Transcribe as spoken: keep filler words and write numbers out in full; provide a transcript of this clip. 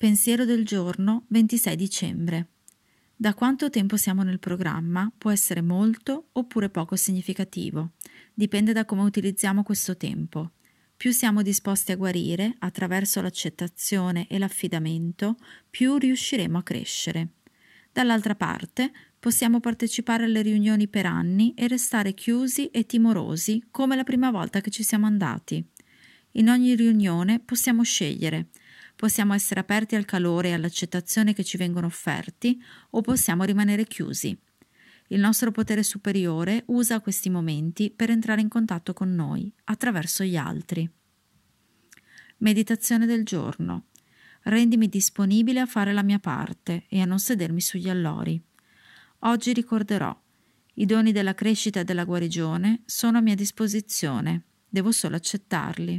Pensiero del giorno ventisei dicembre. Da quanto tempo siamo nel programma può essere molto oppure poco significativo. Dipende da come utilizziamo questo tempo. Più siamo disposti a guarire attraverso l'accettazione e l'affidamento, più riusciremo a crescere. Dall'altra parte, possiamo partecipare alle riunioni per anni e restare chiusi e timorosi come la prima volta che ci siamo andati. In ogni riunione possiamo scegliere. Possiamo essere aperti al calore e all'accettazione che ci vengono offerti o possiamo rimanere chiusi. Il nostro potere superiore usa questi momenti per entrare in contatto con noi, attraverso gli altri. Meditazione del giorno. Rendimi disponibile a fare la mia parte e a non sedermi sugli allori. Oggi ricorderò: i doni della crescita e della guarigione sono a mia disposizione, devo solo accettarli.